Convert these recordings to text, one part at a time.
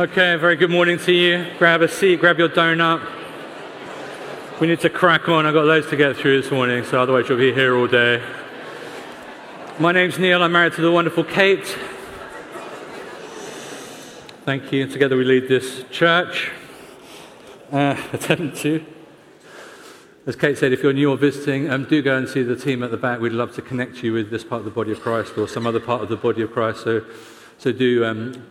Okay, very good morning to you. Grab a seat, grab your donut. We need to crack on. I've got loads to get through this morning, so otherwise you'll be here all day. My name's Neil. I'm married to the wonderful Kate. Thank you. Together we lead this church. Attempt to. As Kate said, if you're new or visiting, do go and see the team at the back. We'd love to connect you with this part of the body of Christ or some other part of the body of Christ. So do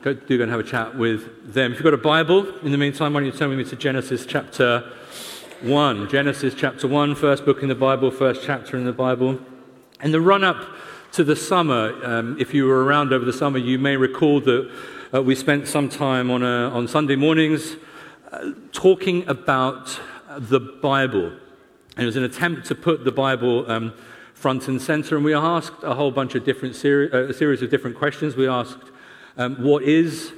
go and have a chat with them. If you've got a Bible, in the meantime, why don't you turn with me to Genesis chapter 1. Genesis chapter 1, first book in the Bible, first chapter in the Bible. In the run-up to the summer, if you were around over the summer, you may recall that we spent some time on Sunday mornings talking about the Bible. And it was an attempt to put the Bible front and center. And we asked a whole bunch of different series of different questions. We asked, what is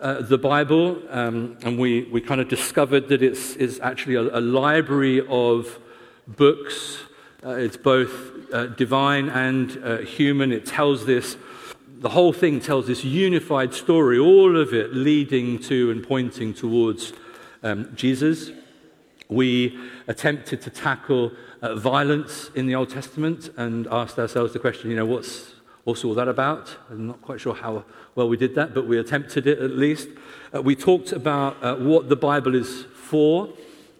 the Bible? And we kind of discovered that it's actually a library of books. It's both divine and human. It tells this, the whole thing tells this unified story, all of it leading to and pointing towards Jesus. We attempted to tackle violence in the Old Testament and asked ourselves the question, what's all that about? I'm not quite sure how well we did that, but we attempted it at least. We talked about what the Bible is for.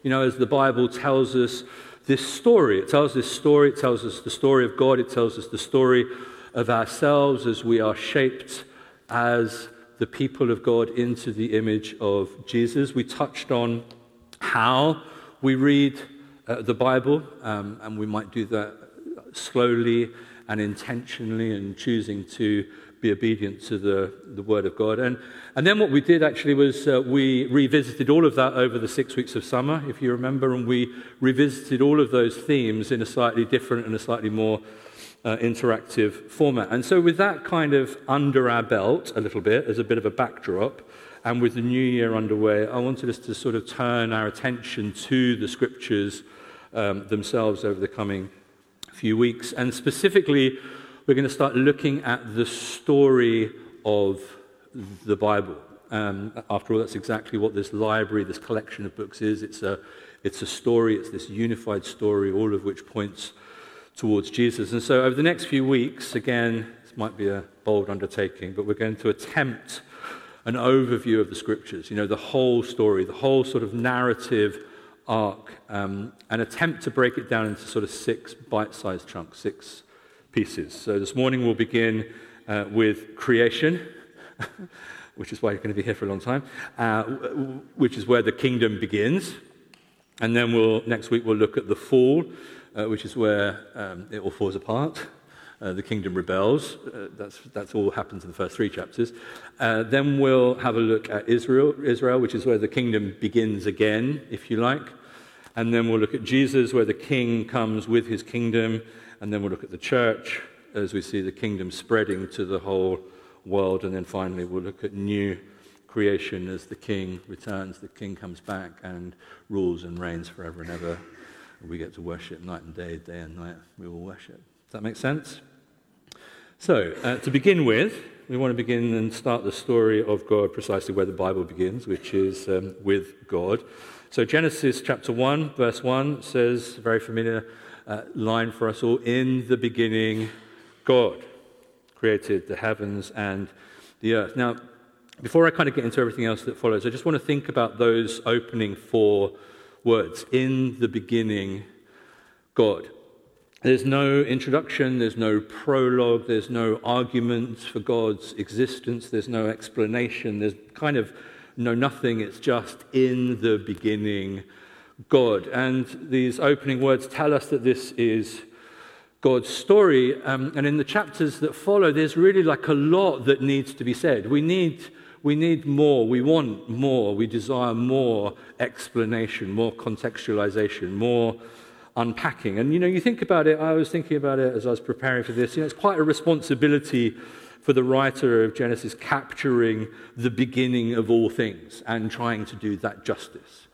As the Bible tells us this story. It tells this story. It tells us the story of God. It tells us the story of ourselves as we are shaped as the people of God into the image of Jesus. We touched on how we read the Bible, and we might do that slowly and intentionally and choosing to be obedient to the Word of God. And then what we did actually was we revisited all of that over the 6 weeks of summer, if you remember, and we revisited all of those themes in a slightly different and a slightly more interactive format. And so with that kind of under our belt a little bit, as a bit of a backdrop, and with the new year underway, I wanted us to sort of turn our attention to the scriptures themselves over the coming few weeks. And specifically, we're going to start looking at the story of the Bible. After all, that's exactly what this library, this collection of books is. It's a story. It's this unified story, all of which points towards Jesus. And so over the next few weeks, again, this might be a bold undertaking, but we're going to attempt an overview of the scriptures, the whole story, the whole sort of narrative arc, and attempt to break it down into sort of six bite-sized chunks, six pieces. So this morning we'll begin with creation, which is why you're going to be here for a long time, which is where the kingdom begins. And then next week we'll look at the fall, which is where it all falls apart. The kingdom rebels. That's all happens in the first three chapters. Then we'll have a look at Israel, which is where the kingdom begins again, if you like. And then we'll look at Jesus, where the king comes with his kingdom. And then we'll look at the church, as we see the kingdom spreading to the whole world. And then finally, we'll look at new creation as the king returns, the king comes back and rules and reigns forever and ever. And we get to worship night and day and night. We will worship. Does that make sense? So, to begin with, we want to begin and start the story of God precisely where the Bible begins, which is with God. So Genesis chapter 1, verse 1 says, a very familiar line for us all, in the beginning God created the heavens and the earth. Now, before I kind of get into everything else that follows, I just want to think about those opening four words, in the beginning God. There's no introduction, there's no prologue, there's no argument for God's existence, there's no explanation, there's kind of no nothing, it's just in the beginning God. And these opening words tell us that this is God's story, and in the chapters that follow, there's really like a lot that needs to be said. We need more, we want more, we desire more explanation, more contextualization, more unpacking. And you think about it, I was thinking about it as I was preparing for this, it's quite a responsibility for the writer of Genesis capturing the beginning of all things and trying to do that justice.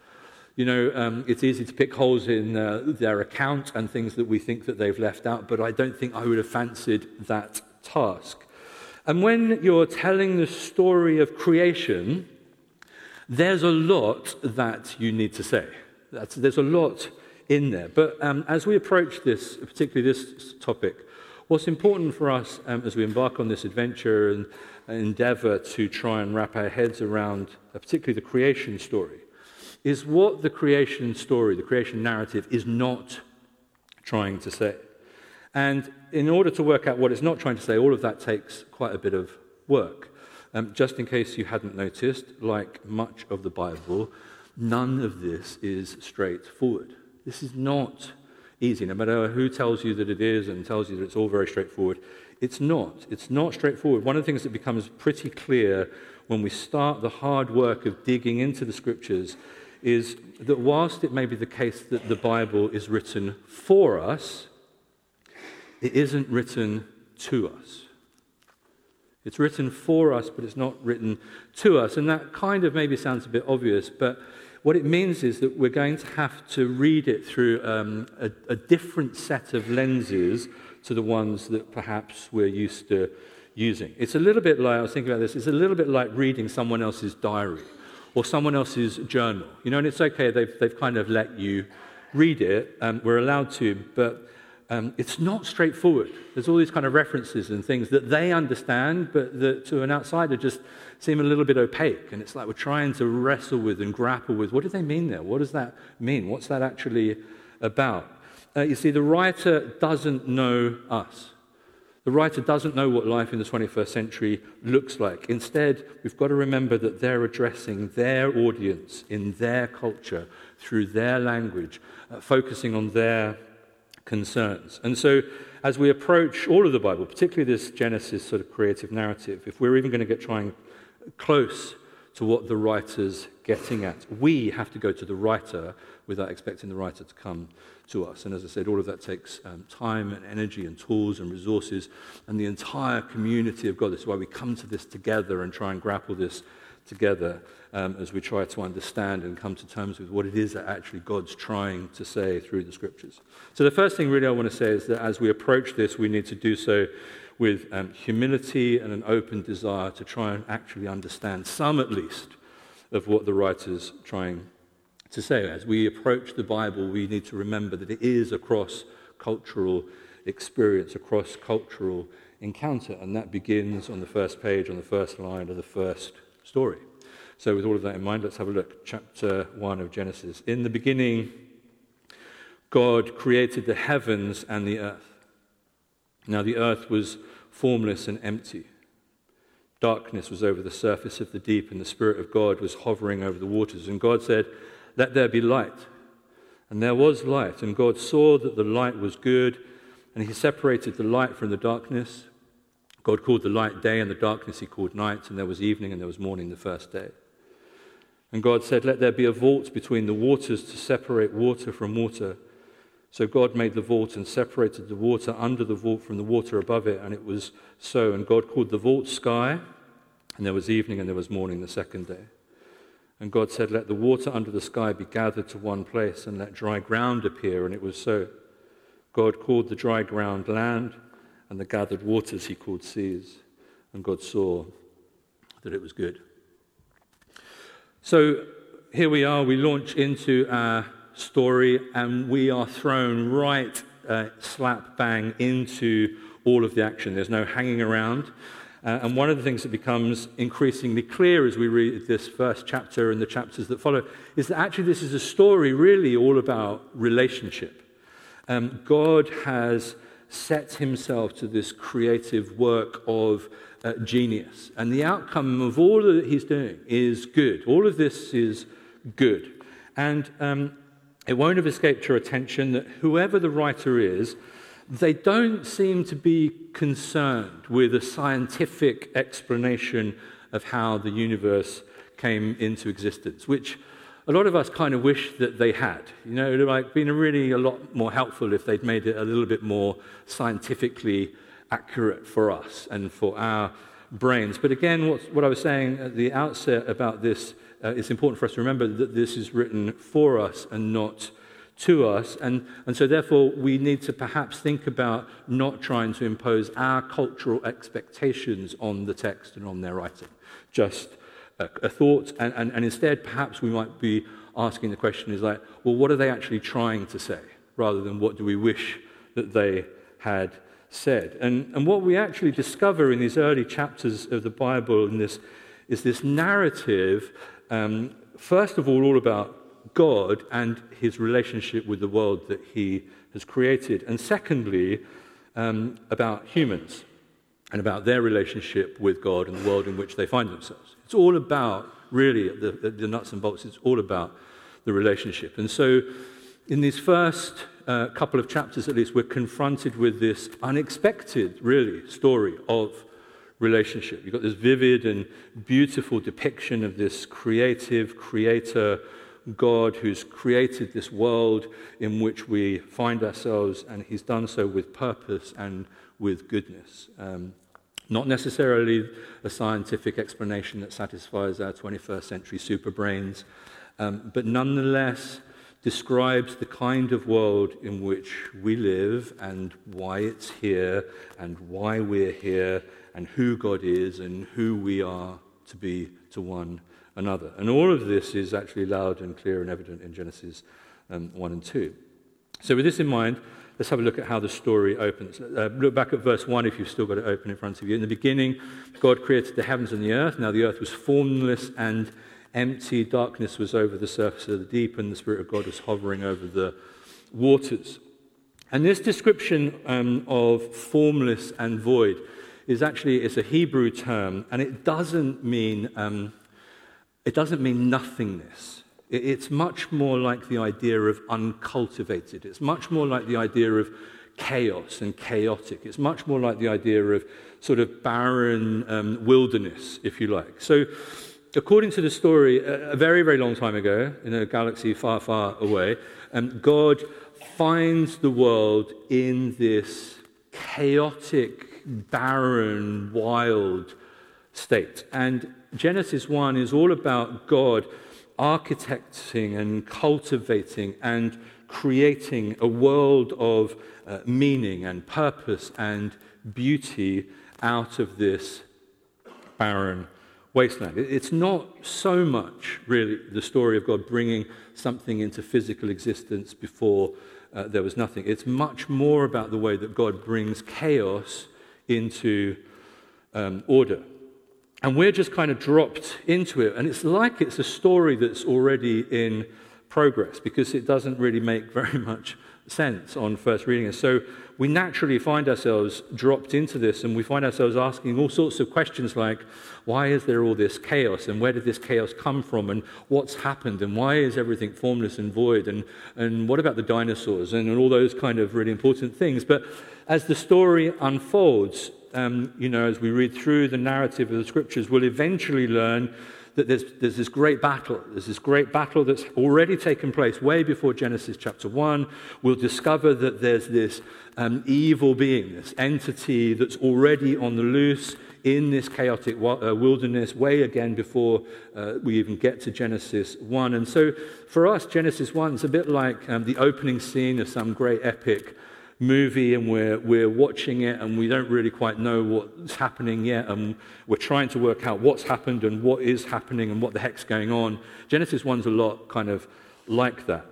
It's easy to pick holes in their account and things that we think that they've left out, but I don't think I would have fancied that task. And when you're telling the story of creation, There's a lot that you need to say. There's a lot in there. But as we approach this, particularly this topic, what's important for us as we embark on this adventure and endeavor to try and wrap our heads around particularly the creation story is what the creation story, the creation narrative, is not trying to say. And in order to work out what it's not trying to say, all of that takes quite a bit of work. Just in case you hadn't noticed, like much of the Bible, none of this is straightforward. This is not easy. No matter who tells you that it is and tells you that it's all very straightforward, it's not. It's not straightforward. One of the things that becomes pretty clear when we start the hard work of digging into the Scriptures is that whilst it may be the case that the Bible is written for us, it isn't written to us. It's written for us, but it's not written to us. And that kind of maybe sounds a bit obvious, but what it means is that we're going to have to read it through a different set of lenses to the ones that perhaps we're used to using. It's a little bit like, I was thinking about this, it's a little bit like reading someone else's diary or someone else's journal. You know, and it's okay, they've kind of let you read it, we're allowed to, but it's not straightforward. There's all these kind of references and things that they understand, but that to an outsider just seem a little bit opaque. And it's like we're trying to wrestle with and grapple with, what do they mean there? What does that mean? What's that actually about? You see, the writer doesn't know us. The writer doesn't know what life in the 21st century looks like. Instead, we've got to remember that they're addressing their audience in their culture through their language, focusing on their concerns. And so as we approach all of the Bible, particularly this Genesis sort of creative narrative, if we're even going to get trying close to what the writer's getting at, we have to go to the writer without expecting the writer to come to us. And as I said, all of that takes time and energy and tools and resources and the entire community of God. That's why we come to this together and try and grapple this together as we try to understand and come to terms with what it is that actually God's trying to say through the Scriptures. So the first thing really I want to say is that as we approach this, we need to do so with humility and an open desire to try and actually understand some, at least, of what the writer's trying to say. As we approach the Bible, we need to remember that it is a cross-cultural experience, a cross-cultural encounter, and that begins on the first page, on the first line of the first story. So with all of that in mind, let's have a look. Chapter 1 of Genesis. In the beginning, God created the heavens and the earth. Now the earth was formless and empty. Darkness was over the surface of the deep, and the Spirit of God was hovering over the waters. And God said, "Let there be light." And there was light. And God saw that the light was good, and he separated the light from the darkness. God called the light day, and the darkness he called night, and there was evening and there was morning the first day. And God said, "Let there be a vault between the waters to separate water from water." So God made the vault and separated the water under the vault from the water above it, and it was so. And God called the vault sky, and there was evening and there was morning the second day. And God said, "Let the water under the sky be gathered to one place, and let dry ground appear," and it was so. God called the dry ground land, and the gathered waters he called seas. And God saw that it was good. So here we are, we launch into our story, and we are thrown right slap bang into all of the action. There's no hanging around. And one of the things that becomes increasingly clear as we read this first chapter and the chapters that follow is that actually this is a story really all about relationship. God has set himself to this creative work of genius. And the outcome of all that he's doing is good. All of this is good. And it won't have escaped your attention that whoever the writer is, they don't seem to be concerned with a scientific explanation of how the universe came into existence, which a lot of us kind of wish that they had. You know, it would have been really a lot more helpful if they'd made it a little bit more scientifically accurate for us and for our brains. But again, what I was saying at the outset about this, it's important for us to remember that this is written for us and not to us. And so therefore, we need to perhaps think about not trying to impose our cultural expectations on the text and on their writing. Just a thought, and instead perhaps we might be asking the question is like, well, what are they actually trying to say, rather than what do we wish that they had said. And what we actually discover in these early chapters of the Bible in this is this narrative, first of all about God and his relationship with the world that he has created, and secondly, about humans and about their relationship with God and the world in which they find themselves. It's all about, really, the nuts and bolts, it's all about the relationship. And so in these first couple of chapters, at least, we're confronted with this unexpected, really, story of relationship. You've got this vivid and beautiful depiction of this creative creator God who's created this world in which we find ourselves, and he's done so with purpose and with goodness. Not necessarily a scientific explanation that satisfies our 21st century super brains, but nonetheless describes the kind of world in which we live and why it's here and why we're here and who God is and who we are to be to one another. And all of this is actually loud and clear and evident in Genesis 1 and 2. So with this in mind, let's have a look at how the story opens. Look back at verse 1 if you've still got it open in front of you. In the beginning, God created the heavens and the earth. Now the earth was formless and empty. Darkness was over the surface of the deep, and the Spirit of God was hovering over the waters. And this description of formless and void is actually, it's a Hebrew term, and it doesn't mean nothingness. It's much more like the idea of uncultivated. It's much more like the idea of chaos and chaotic. It's much more like the idea of sort of barren wilderness, if you like. So according to the story, a very, very long time ago, in a galaxy far, far away, God finds the world in this chaotic, barren, wild state. And Genesis 1 is all about God architecting and cultivating and creating a world of meaning and purpose and beauty out of this barren wasteland. It's not so much, really, the story of God bringing something into physical existence before there was nothing. It's much more about the way that God brings chaos into order. And we're just kind of dropped into it, and it's like it's a story that's already in progress, because it doesn't really make very much sense on first reading. And so we naturally find ourselves dropped into this, and we find ourselves asking all sorts of questions like, why is there all this chaos, and where did this chaos come from, and what's happened, and why is everything formless and void, and what about the dinosaurs, and all those kind of really important things. But as the story unfolds, as we read through the narrative of the scriptures, we'll eventually learn that there's this great battle. There's this great battle that's already taken place way before Genesis chapter 1. We'll discover that there's this evil being, this entity that's already on the loose in this chaotic wilderness way again before we even get to Genesis 1. And so for us, Genesis 1 is a bit like the opening scene of some great epic movie, and we're watching it, and we don't really quite know what's happening yet, and we're trying to work out what's happened and what is happening and what the heck's going on. Genesis 1's a lot kind of like that.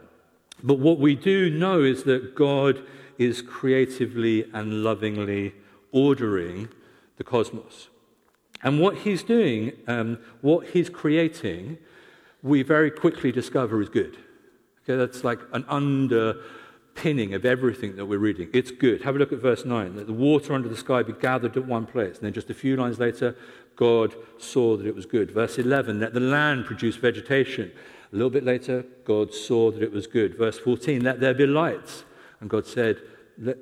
But what we do know is that God is creatively and lovingly ordering the cosmos. And what he's doing, what he's creating, we very quickly discover is good. Okay, that's like an underpinning of everything that we're reading. It's good. Have a look at verse 9. That the water under the sky be gathered at one place. And then just a few lines later, God saw that it was good. Verse 11, let the land produce vegetation. A little bit later, God saw that it was good. Verse 14, let there be lights. And God said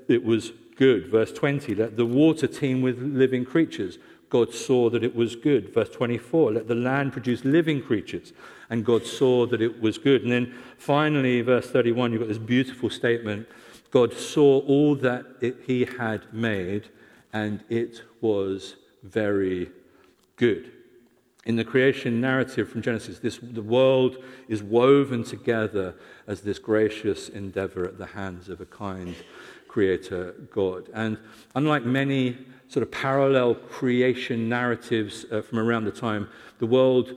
it was good. Verse 20, let the water teem with living creatures. God saw that it was good. Verse 24, let the land produce living creatures. And God saw that it was good. And then finally, verse 31, you've got this beautiful statement. God saw all that he had made, and it was very good. In the creation narrative from Genesis, the world is woven together as this gracious endeavor at the hands of a kind creator God. And unlike many sort of parallel creation narratives from around the time, our world,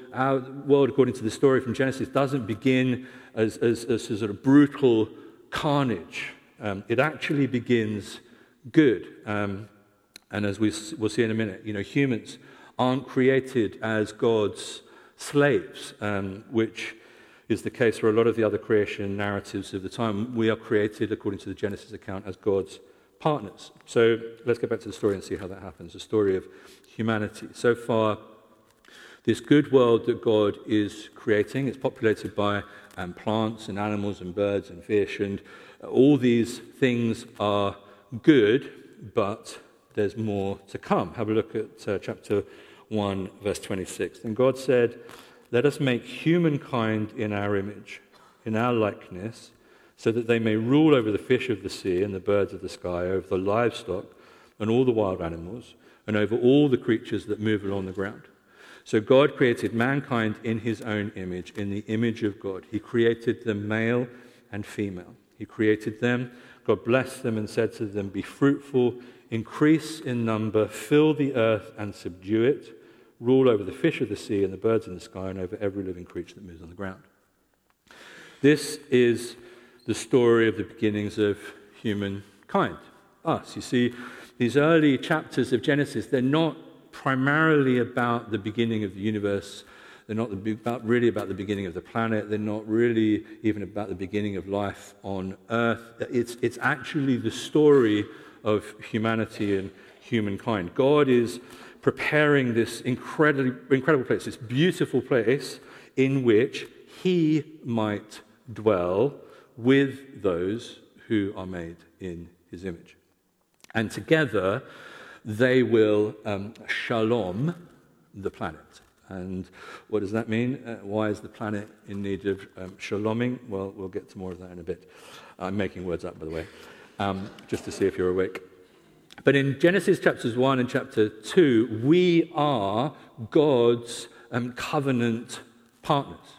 according to the story from Genesis, doesn't begin as a sort of brutal carnage. It actually begins good. And as we'll see in a minute, humans aren't created as God's slaves, which is the case for a lot of the other creation narratives of the time. We are created, according to the Genesis account, as God's partners. So let's get back to the story and see how that happens, the story of humanity. So far, this good world that God is creating is populated by plants and animals and birds and fish, and all these things are good, but there's more to come. Have a look at chapter 1, verse 26. And God said, "Let us make humankind in our image, in our likeness, so that they may rule over the fish of the sea and the birds of the sky, over the livestock and all the wild animals, and over all the creatures that move along the ground." So God created mankind in his own image, in the image of God. He created them male and female. He created them. God blessed them and said to them, "Be fruitful, increase in number, fill the earth and subdue it, rule over the fish of the sea and the birds in the sky and over every living creature that moves on the ground." This is the story of the beginnings of humankind, us. You see, these early chapters of Genesis, they're not primarily about the beginning of the universe. They're not really about the beginning of the planet. They're not really even about the beginning of life on Earth. It's actually the story of humanity and humankind. God is preparing this incredible place, this beautiful place in which he might dwell with those who are made in his image. And together they will shalom the planet. And what does that mean? Why is the planet in need of shaloming? Well, we'll get to more of that in a bit. I'm making words up, by the way, just to see if you're awake. But in Genesis chapters 1 and chapter 2, we are God's covenant partners.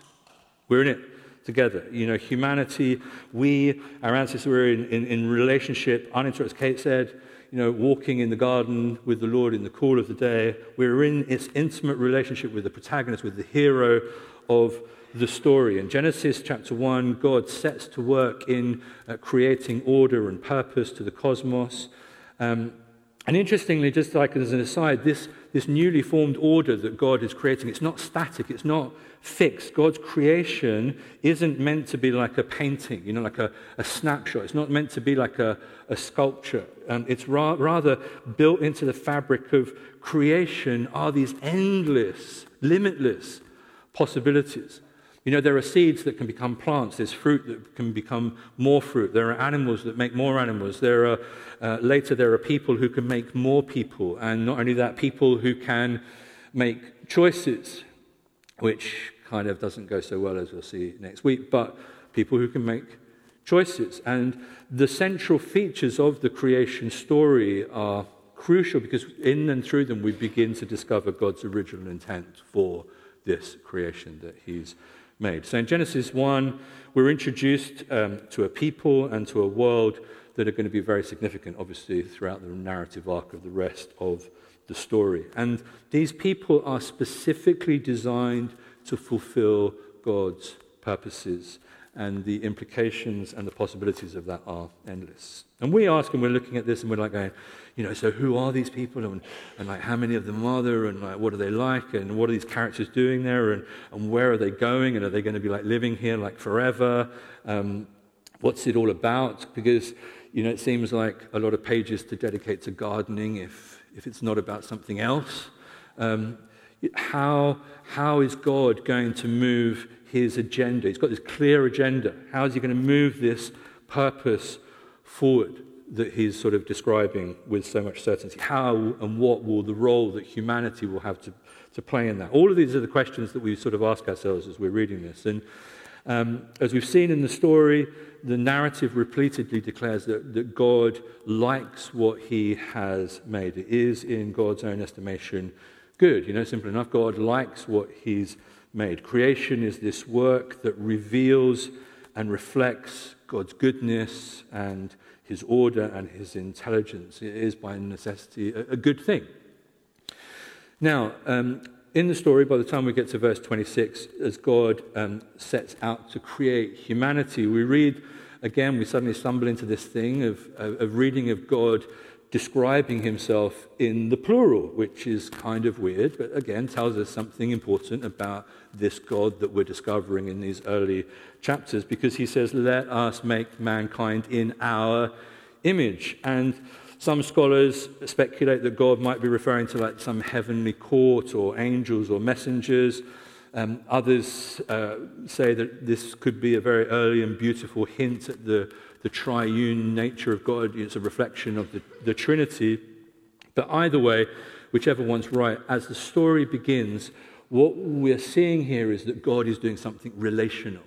We're in it together. Humanity, our ancestors were in relationship, uninterrupted, as Kate said, walking in the garden with the Lord in the cool of the day. We're in this intimate relationship with the protagonist, with the hero of the story. In Genesis chapter 1, God sets to work in creating order and purpose to the cosmos. And interestingly, just like as an aside, this newly formed order that God is creating, it's not static, it's not fixed. God's creation isn't meant to be like a painting, like a snapshot. It's not meant to be like a sculpture. It's rather built into the fabric of creation are these endless, limitless possibilities. There are seeds that can become plants. There's fruit that can become more fruit. There are animals that make more animals. There are people who can make more people. And not only that, people who can make choices, which kind of doesn't go so well, as we'll see next week, but people who can make choices. And the central features of the creation story are crucial because in and through them we begin to discover God's original intent for this creation that he's made. So in Genesis 1, we're introduced to a people and to a world that are going to be very significant, obviously, throughout the narrative arc of the rest of the story. And these people are specifically designed to fulfill God's purposes, and the implications and the possibilities of that are endless. And we ask, and we're looking at this, and we're like going, so who are these people, and like how many of them are there, and like what are they like, and what are these characters doing there, and where are they going, and are they going to be like living here like forever? What's it all about? Because it seems like a lot of pages to dedicate to gardening if it's not about something else. How is God going to move his agenda? He's got this clear agenda. How is he going to move this purpose forward that he's sort of describing with so much certainty? How and what will the role that humanity will have to play in that? All of these are the questions that we sort of ask ourselves as we're reading this. And as we've seen in the story, the narrative repeatedly declares that God likes what he has made. It is, in God's own estimation, good. You know, simple enough. God likes what he's made. Creation is this work that reveals and reflects God's goodness and his order and his intelligence. It is by necessity a good thing. Now, in the story, by the time we get to verse 26, as God sets out to create humanity, we read, again, we suddenly stumble into this thing of reading of God describing himself in the plural, which is kind of weird, but again tells us something important about this God that we're discovering in these early chapters, because he says, let us make mankind in our image. And some scholars speculate that God might be referring to like some heavenly court or angels or messengers. Others say that this could be a very early and beautiful hint at the triune nature of God. It's a reflection of the Trinity. But either way, whichever one's right, as the story begins, what we're seeing here is that God is doing something relational.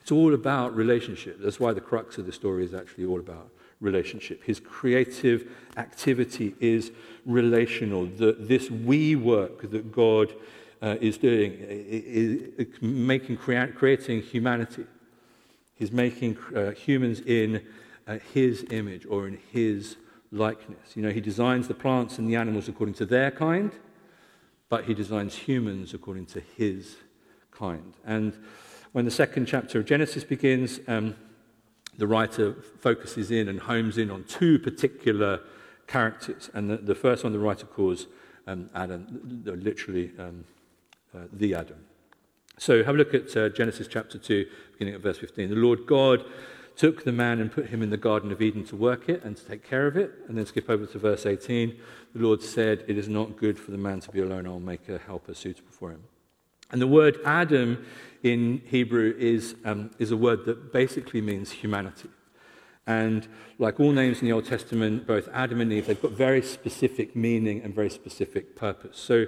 It's all about relationship. That's why the crux of the story is actually all about relationship. His creative activity is relational. This we work that God is doing is making, creating humanity. He's making humans in his image or in his likeness. You know, he designs the plants and the animals according to their kind, but he designs humans according to his kind. And when the second chapter of Genesis begins, the writer focuses in and homes in on two particular characters. And the first one the writer calls Adam, literally the Adam. So have a look at Genesis chapter 2, beginning at verse 15. The Lord God took the man and put him in the Garden of Eden to work it and to take care of it. And then skip over to verse 18. The Lord said, it is not good for the man to be alone. I'll make a helper suitable for him. And the word Adam in Hebrew is a word that basically means humanity. And like all names in the Old Testament, both Adam and Eve, they've got very specific meaning and very specific purpose. So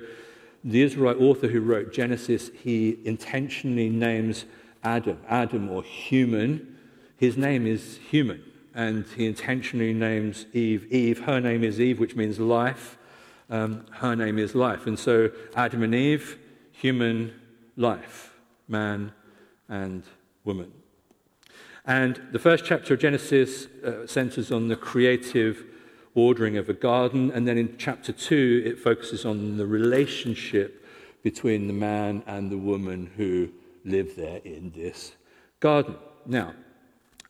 the Israelite author who wrote Genesis, he intentionally names Adam or human. His name is human. And he intentionally names Eve. Her name is Eve, which means life. Her name is life. And so Adam and Eve, human life, man and woman. And the first chapter of Genesis centers on the creative ordering of a garden, and then in chapter 2 it focuses on the relationship between the man and the woman who live there in this garden. Now,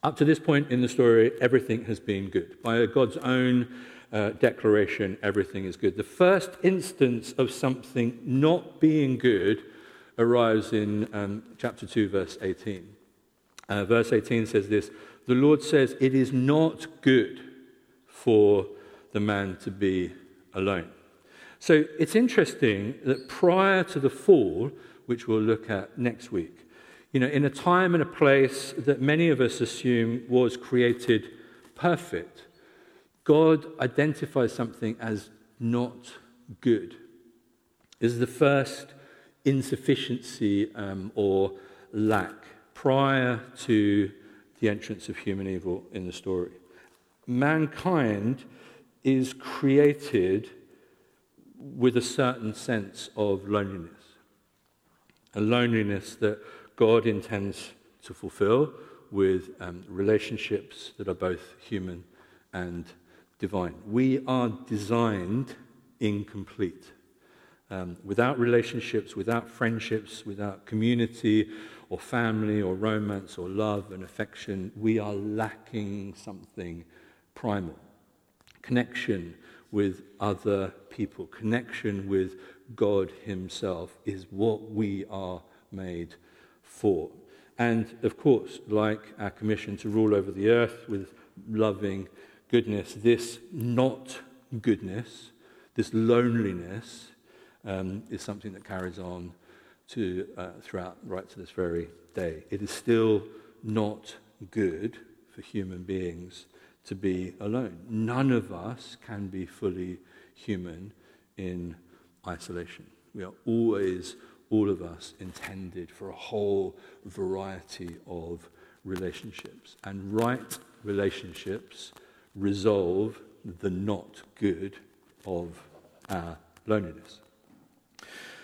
up to this point in the story, everything has been good. By God's own declaration, everything is good. The first instance of something not being good arrives in chapter 2, verse 18. Verse 18 says this, the Lord says, it is not good for the man to be alone. So it's interesting that prior to the fall, which we'll look at next week, you know, in a time and a place that many of us assume was created perfect, God identifies something as not good. This is the first insufficiency or lack prior to the entrance of human evil in the story. Mankind is created with a certain sense of loneliness, a loneliness that God intends to fulfill with relationships that are both human and divine. We are designed incomplete. Without relationships, without friendships, without community or family or romance or love and affection, we are lacking something primal. Connection with other people, connection with God himself is what we are made for. And of course, like our commission to rule over the earth with loving goodness, this not goodness, this loneliness, is something that carries on to throughout right to this very day. It is still not good for human beings to be alone. None of us can be fully human in isolation. We are always, all of us, intended for a whole variety of relationships. And right relationships resolve the not good of our loneliness.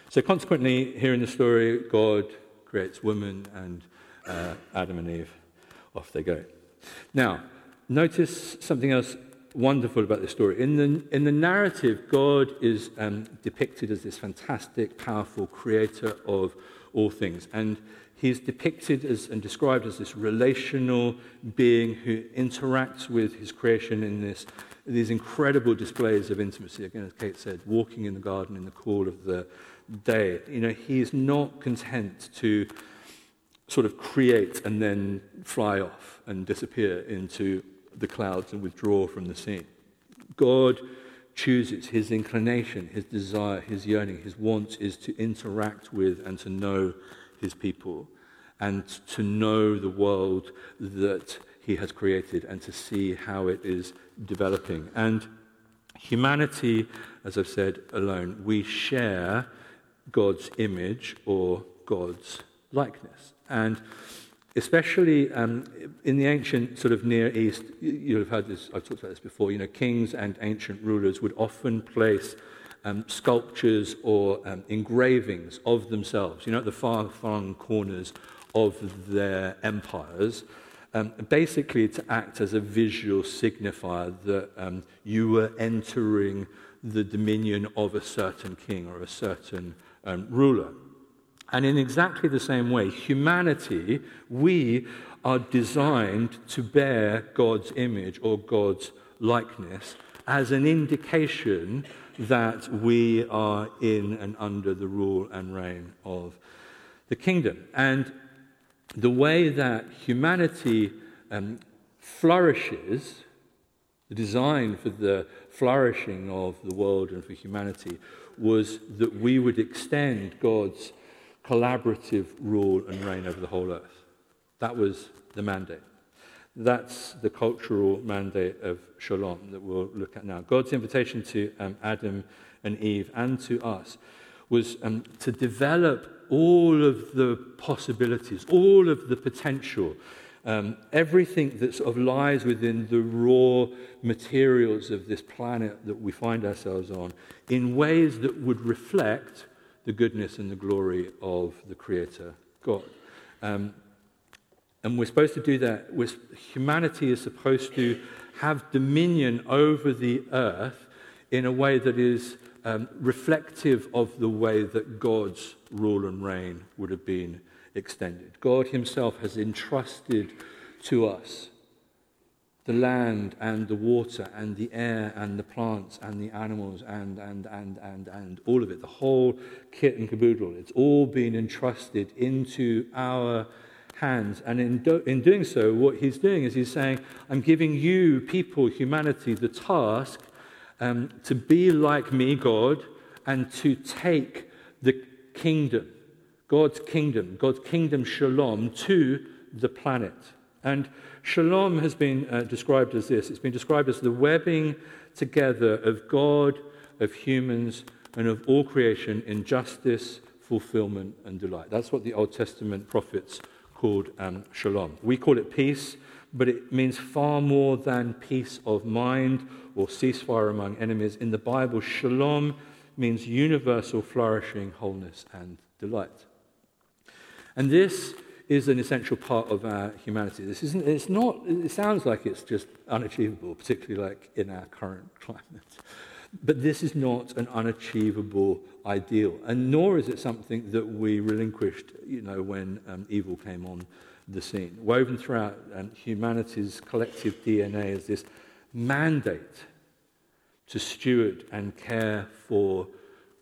So consequently, here in the story, God creates woman and Adam and Eve. Off they go. Now, notice something else wonderful about this story. In the narrative, God is depicted as this fantastic, powerful creator of all things. And he's depicted as and described as this relational being who interacts with his creation in these incredible displays of intimacy. Again, as Kate said, walking in the garden in the cool of the day. You know, he is not content to sort of create and then fly off and disappear into the clouds and withdraw from the scene. God chooses. His inclination, his desire, his yearning, his want is to interact with and to know his people and to know the world that he has created and to see how it is developing. And humanity, as I've said, alone, we share God's image or God's likeness. And especially in the ancient sort of Near East, you'll have heard this, I've talked about this before, you know, kings and ancient rulers would often place sculptures or engravings of themselves, you know, at the far corners of their empires, basically to act as a visual signifier that you were entering the dominion of a certain king or a certain ruler. And in exactly the same way, humanity, we are designed to bear God's image or God's likeness as an indication that we are in and under the rule and reign of the kingdom. And the way that humanity flourishes, the design for the flourishing of the world and for humanity, was that we would extend God's collaborative rule and reign over the whole earth. That was the mandate. That's the cultural mandate of Shalom that we'll look at now. God's invitation to Adam and Eve and to us was to develop all of the possibilities, all of the potential, everything that sort of lies within the raw materials of this planet that we find ourselves on, in ways that would reflect the goodness and the glory of the Creator, God. And we're supposed to do that. Humanity is supposed to have dominion over the earth in a way that is reflective of the way that God's rule and reign would have been extended. God himself has entrusted to us the land and the water and the air and the plants and the animals and all of it, the whole kit and caboodle. It's all been entrusted into our hands. And in doing so, what he's doing is he's saying, I'm giving you people, humanity, the task to be like me, God, and to take the kingdom, God's kingdom shalom, to the planet. And shalom has been described as this. It's been described as the webbing together of God, of humans, and of all creation in justice, fulfillment, and delight. That's what the Old Testament prophets called shalom. We call it peace, but it means far more than peace of mind or ceasefire among enemies. In the Bible, shalom means universal flourishing, wholeness, and delight. And this is an essential part of our humanity. It sounds like it's just unachievable, particularly like in our current climate. But this is not an unachievable ideal, and nor is it something that we relinquished, you know, when evil came on the scene. Woven throughout humanity's collective DNA is this mandate to steward and care for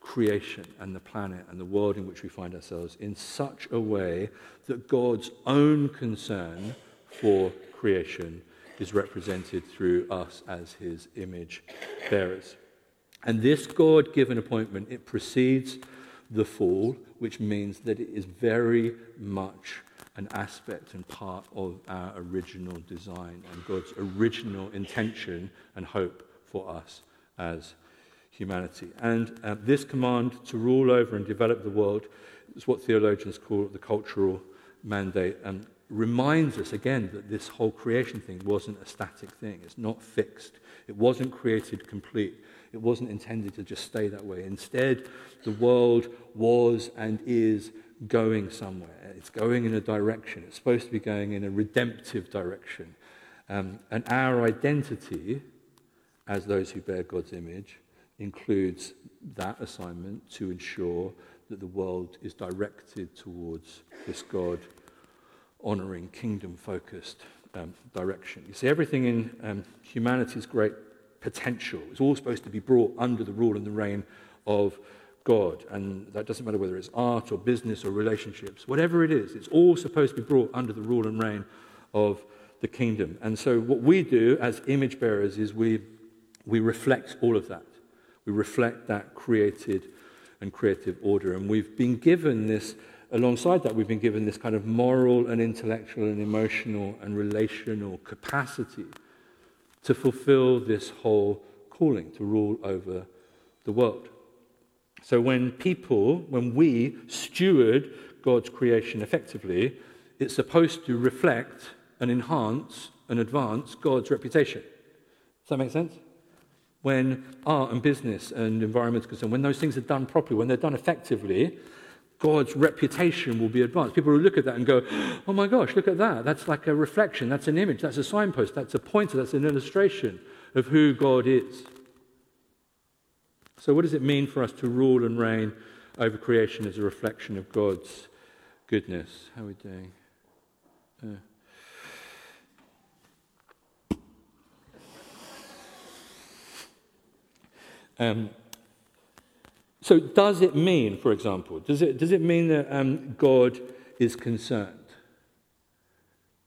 creation and the planet and the world in which we find ourselves in such a way that God's own concern for creation is represented through us as his image bearers. And this God-given appointment, it precedes the fall, which means that it is very much an aspect and part of our original design and God's original intention and hope for us as humanity. And this command to rule over and develop the world is what theologians call the cultural mandate, and reminds us again that this whole creation thing wasn't a static thing. It's not fixed. It wasn't created complete. It wasn't intended to just stay that way. Instead, the world was and is going somewhere. It's going in a direction. It's supposed to be going in a redemptive direction. And our identity as those who bear God's image includes that assignment to ensure that the world is directed towards this God-honouring, kingdom-focused direction. You see, everything in humanity's great potential is all supposed to be brought under the rule and the reign of God. And that doesn't matter whether it's art or business or relationships. Whatever it is, it's all supposed to be brought under the rule and reign of the kingdom. And so what we do as image bearers is we reflect all of that. We reflect that created and creative order. And we've been given this, alongside that, we've been given this kind of moral and intellectual and emotional and relational capacity to fulfill this whole calling to rule over the world. So when we steward God's creation effectively, it's supposed to reflect and enhance and advance God's reputation. Does that make sense? When art and business and environment is concerned, when those things are done properly, when they're done effectively, God's reputation will be advanced. People will look at that and go, oh my gosh, look at that. That's like a reflection. That's an image. That's a signpost. That's a pointer. That's an illustration of who God is. So what does it mean for us to rule and reign over creation as a reflection of God's goodness? How are we doing? So does it mean, for example, does it mean that God is concerned?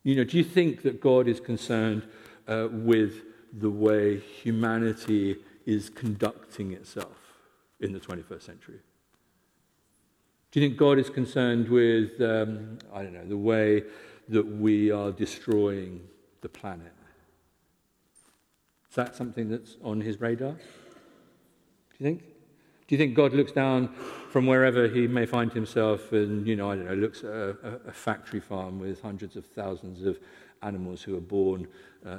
You know, do you think that God is concerned with the way humanity is conducting itself in the 21st century? Do you think God is concerned with, I don't know, the way that we are destroying the planet? Is that something that's on his radar? Do you think? Do you think God looks down from wherever he may find himself and, you know, I don't know, looks at a factory farm with hundreds of thousands of animals who are born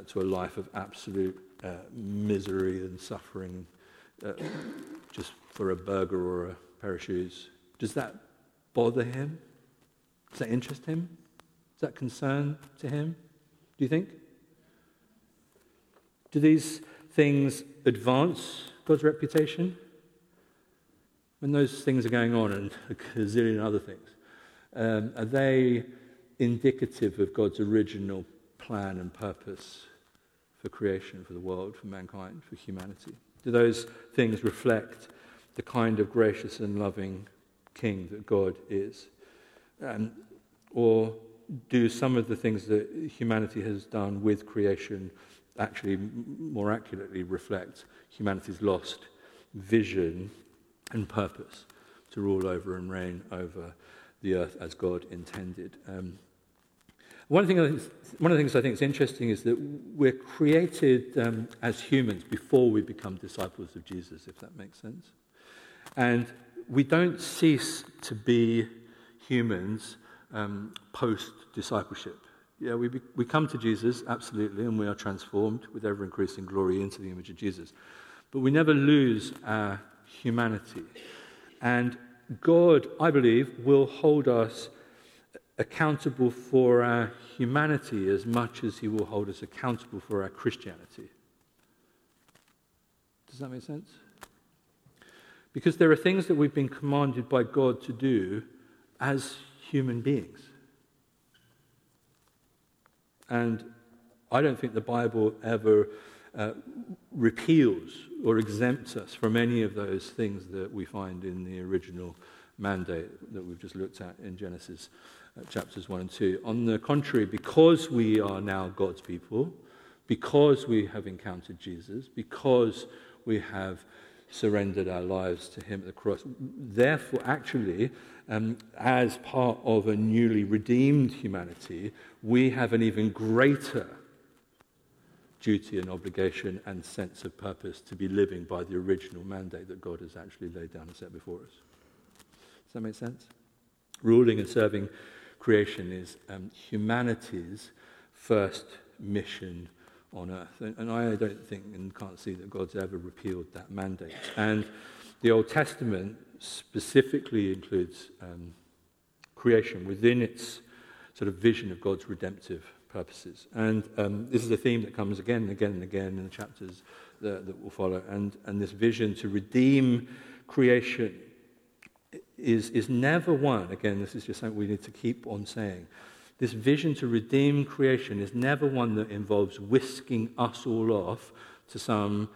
to a life of absolute misery and suffering just for a burger or a pair of shoes? Does that bother him? Does that interest him? Is that concern to him? Do you think? Do these things advance God's reputation? When those things are going on and a gazillion other things, are they indicative of God's original plan and purpose for creation, for the world, for mankind, for humanity? Do those things reflect the kind of gracious and loving King that God is? Or do some of the things that humanity has done with creation actually more accurately reflect humanity's lost vision and purpose to rule over and reign over the earth as God intended? One of the things I think is interesting is that we're created as humans before we become disciples of Jesus, if that makes sense. And we don't cease to be humans post-discipleship. Yeah, we come to Jesus, absolutely, and we are transformed with ever-increasing glory into the image of Jesus. But we never lose our humanity. And God, I believe, will hold us accountable for our humanity as much as he will hold us accountable for our Christianity. Does that make sense? Because there are things that we've been commanded by God to do as human beings. And I don't think the Bible ever repeals or exempts us from any of those things that we find in the original mandate that we've just looked at in Genesis chapters 1 and 2. On the contrary, because we are now God's people, because we have encountered Jesus, because we have surrendered our lives to him at the cross, therefore actually as part of a newly redeemed humanity, we have an even greater duty and obligation and sense of purpose to be living by the original mandate that God has actually laid down and set before us. Does that make sense? Ruling and serving creation is humanity's first mission on earth. And I don't think and can't see that God's ever repealed that mandate. And the Old Testament specifically includes creation within its sort of vision of God's redemptive purposes. And this is a theme that comes again and again and again in the chapters that will follow. And this vision to redeem creation is never one, again, this is just something we need to keep on saying, this vision to redeem creation is never one that involves whisking us all off to some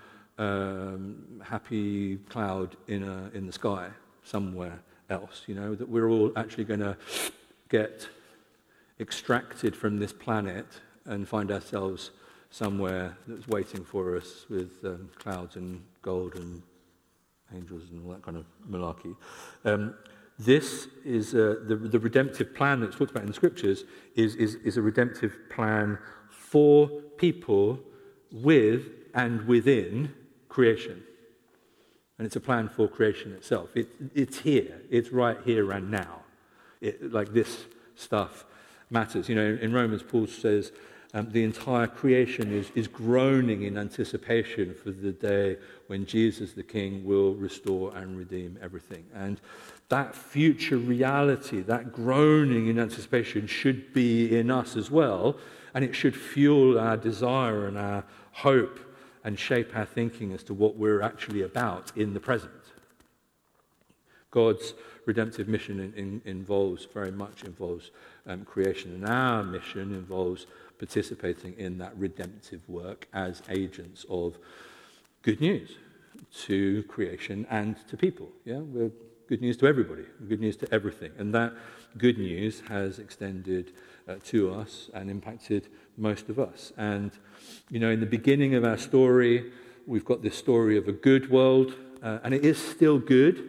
happy cloud in the sky somewhere else, you know, that we're all actually going to get extracted from this planet and find ourselves somewhere that's waiting for us with clouds and gold and angels and all that kind of malarkey. This is the redemptive plan that's talked about in the scriptures is a redemptive plan for people with and within creation. And it's a plan for creation itself. It's here. It's right here and now. Like this stuff matters. You know, in Romans, Paul says the entire creation is groaning in anticipation for the day when Jesus the King will restore and redeem everything. And that future reality, that groaning in anticipation should be in us as well, and it should fuel our desire and our hope and shape our thinking as to what we're actually about in the present. God's redemptive mission involves creation, and our mission involves participating in that redemptive work as agents of good news to creation and to people. Yeah, we're good news to everybody, good news to everything, and that good news has extended to us and impacted most of us. And you know, in the beginning of our story, we've got this story of a good world, and it is still good.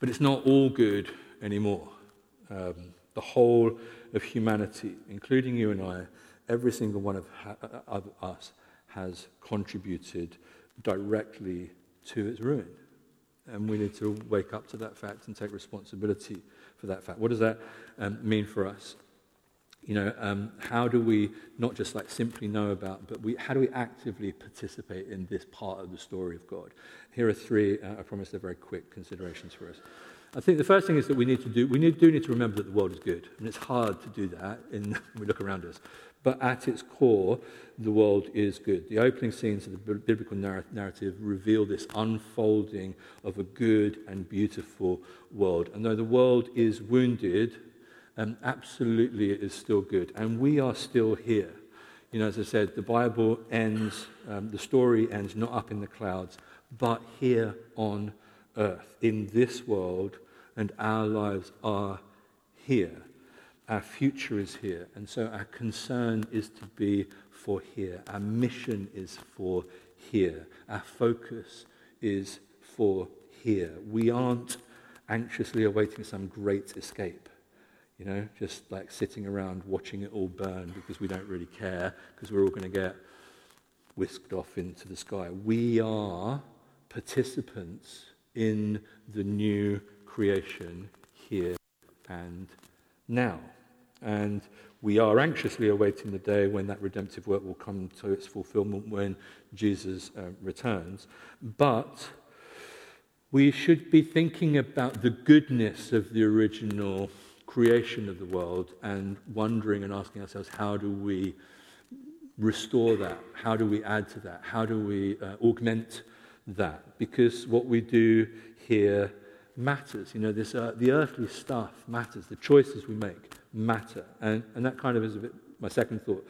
But it's not all good anymore. The whole of humanity, including you and I, every single one of us has contributed directly to its ruin. And we need to wake up to that fact and take responsibility for that fact. What does that mean for us? You know, how do we not just like simply know about, but how do we actively participate in this part of the story of God? Here are three, I promise they're very quick considerations for us. I think the first thing is that we need to remember that the world is good. And it's hard to do that when we look around us. But at its core, the world is good. The opening scenes of the biblical narrative reveal this unfolding of a good and beautiful world. And though the world is wounded, absolutely it is still good, and we are still here. You know, as I said, the Bible ends, the story ends not up in the clouds, but here on earth, in this world, and our lives are here. Our future is here, and so our concern is to be for here. Our mission is for here. Our focus is for here. We aren't anxiously awaiting some great escape. You know, just like sitting around watching it all burn because we don't really care because we're all going to get whisked off into the sky. We are participants in the new creation here and now. And we are anxiously awaiting the day when that redemptive work will come to its fulfillment when Jesus returns. But we should be thinking about the goodness of the original creation of the world and wondering and asking ourselves, how do we restore that? How do we add to that? How do we augment that? Because what we do here matters. You know, this the earthly stuff matters. The choices we make matter. And that kind of is a bit my second thought,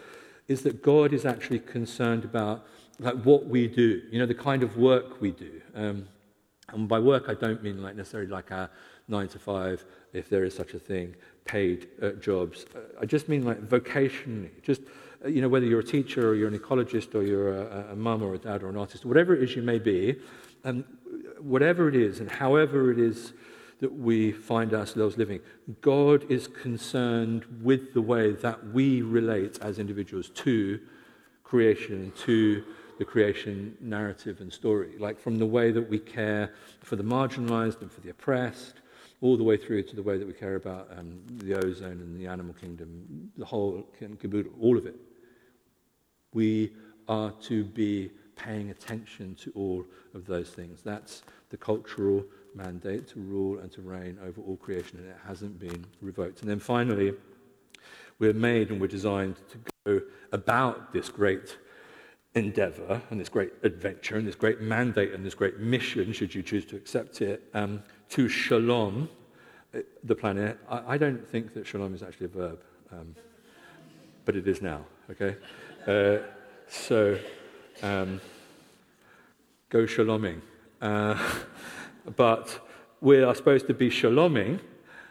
is that God is actually concerned about like what we do, you know, the kind of work we do. And by work, I don't mean like necessarily like our 9-to-5, if there is such a thing, paid jobs. I just mean like vocationally. Just, you know, whether you're a teacher or you're an ecologist or you're a mum or a dad or an artist, whatever it is you may be, and whatever it is and however it is that we find ourselves living, God is concerned with the way that we relate as individuals to creation, to the creation narrative and story, like from the way that we care for the marginalized and for the oppressed, all the way through to the way that we care about the ozone and the animal kingdom, the whole caboodle, all of it. We are to be paying attention to all of those things. That's the cultural mandate to rule and to reign over all creation, and it hasn't been revoked. And then finally, we're made and we're designed to go about this great endeavour and this great adventure and this great mandate and this great mission, should you choose to accept it, to shalom the planet. I don't think that shalom is actually a verb, but it is now, okay? Go shaloming. But we are supposed to be shaloming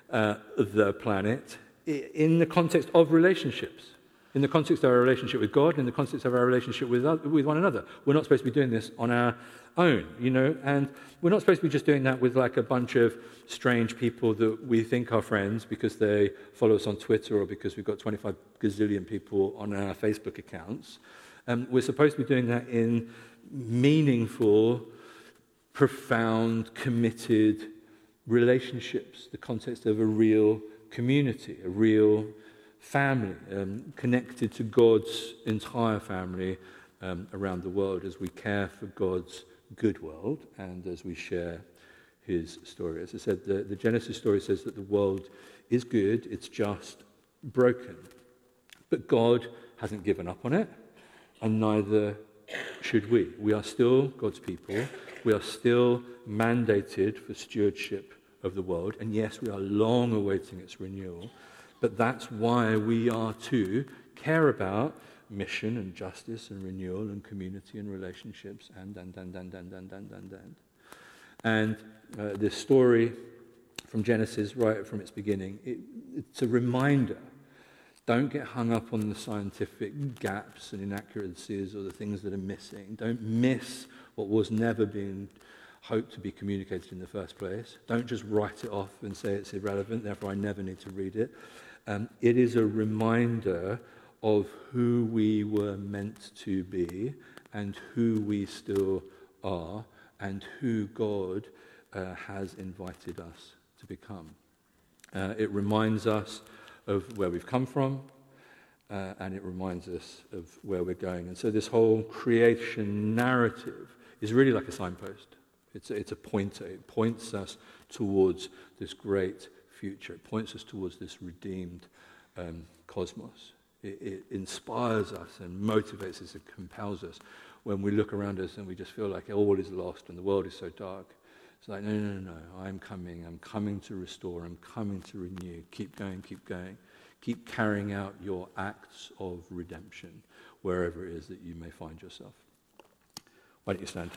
the planet in the context of relationships, in the context of our relationship with God, in the context of our relationship with one another. We're not supposed to be doing this on our own, you know, and we're not supposed to be just doing that with like a bunch of strange people that we think are friends because they follow us on Twitter or because we've got 25 gazillion people on our Facebook accounts. We're supposed to be doing that in meaningful, profound, committed relationships, the context of a real community, a real family, connected to God's entire family around the world as we care for God's good world and as we share his story. As I said, the Genesis story says that the world is good, it's just broken. But God hasn't given up on it, and neither should we. We are still God's people. We are still mandated for stewardship of the world. And yes, we are long awaiting its renewal. But that's why we are to care about mission and justice and renewal and community and relationships and. And this story from Genesis, right from its beginning, it's a reminder. Don't get hung up on the scientific gaps and inaccuracies or the things that are missing. Don't miss what was never being hoped to be communicated in the first place. Don't just write it off and say it's irrelevant, therefore I never need to read it. It is a reminder of who we were meant to be and who we still are and who God has invited us to become. It reminds us of where we've come from, and it reminds us of where we're going. And so this whole creation narrative is really like a signpost. It's a pointer. It points us towards this great future. It points us towards this redeemed cosmos. It inspires us and motivates us and compels us when we look around us and we just feel like all is lost and the world is so dark. It's like, no, I'm coming to restore, I'm coming to renew. Keep going. Keep carrying out your acts of redemption, wherever it is that you may find yourself. Why don't you stand?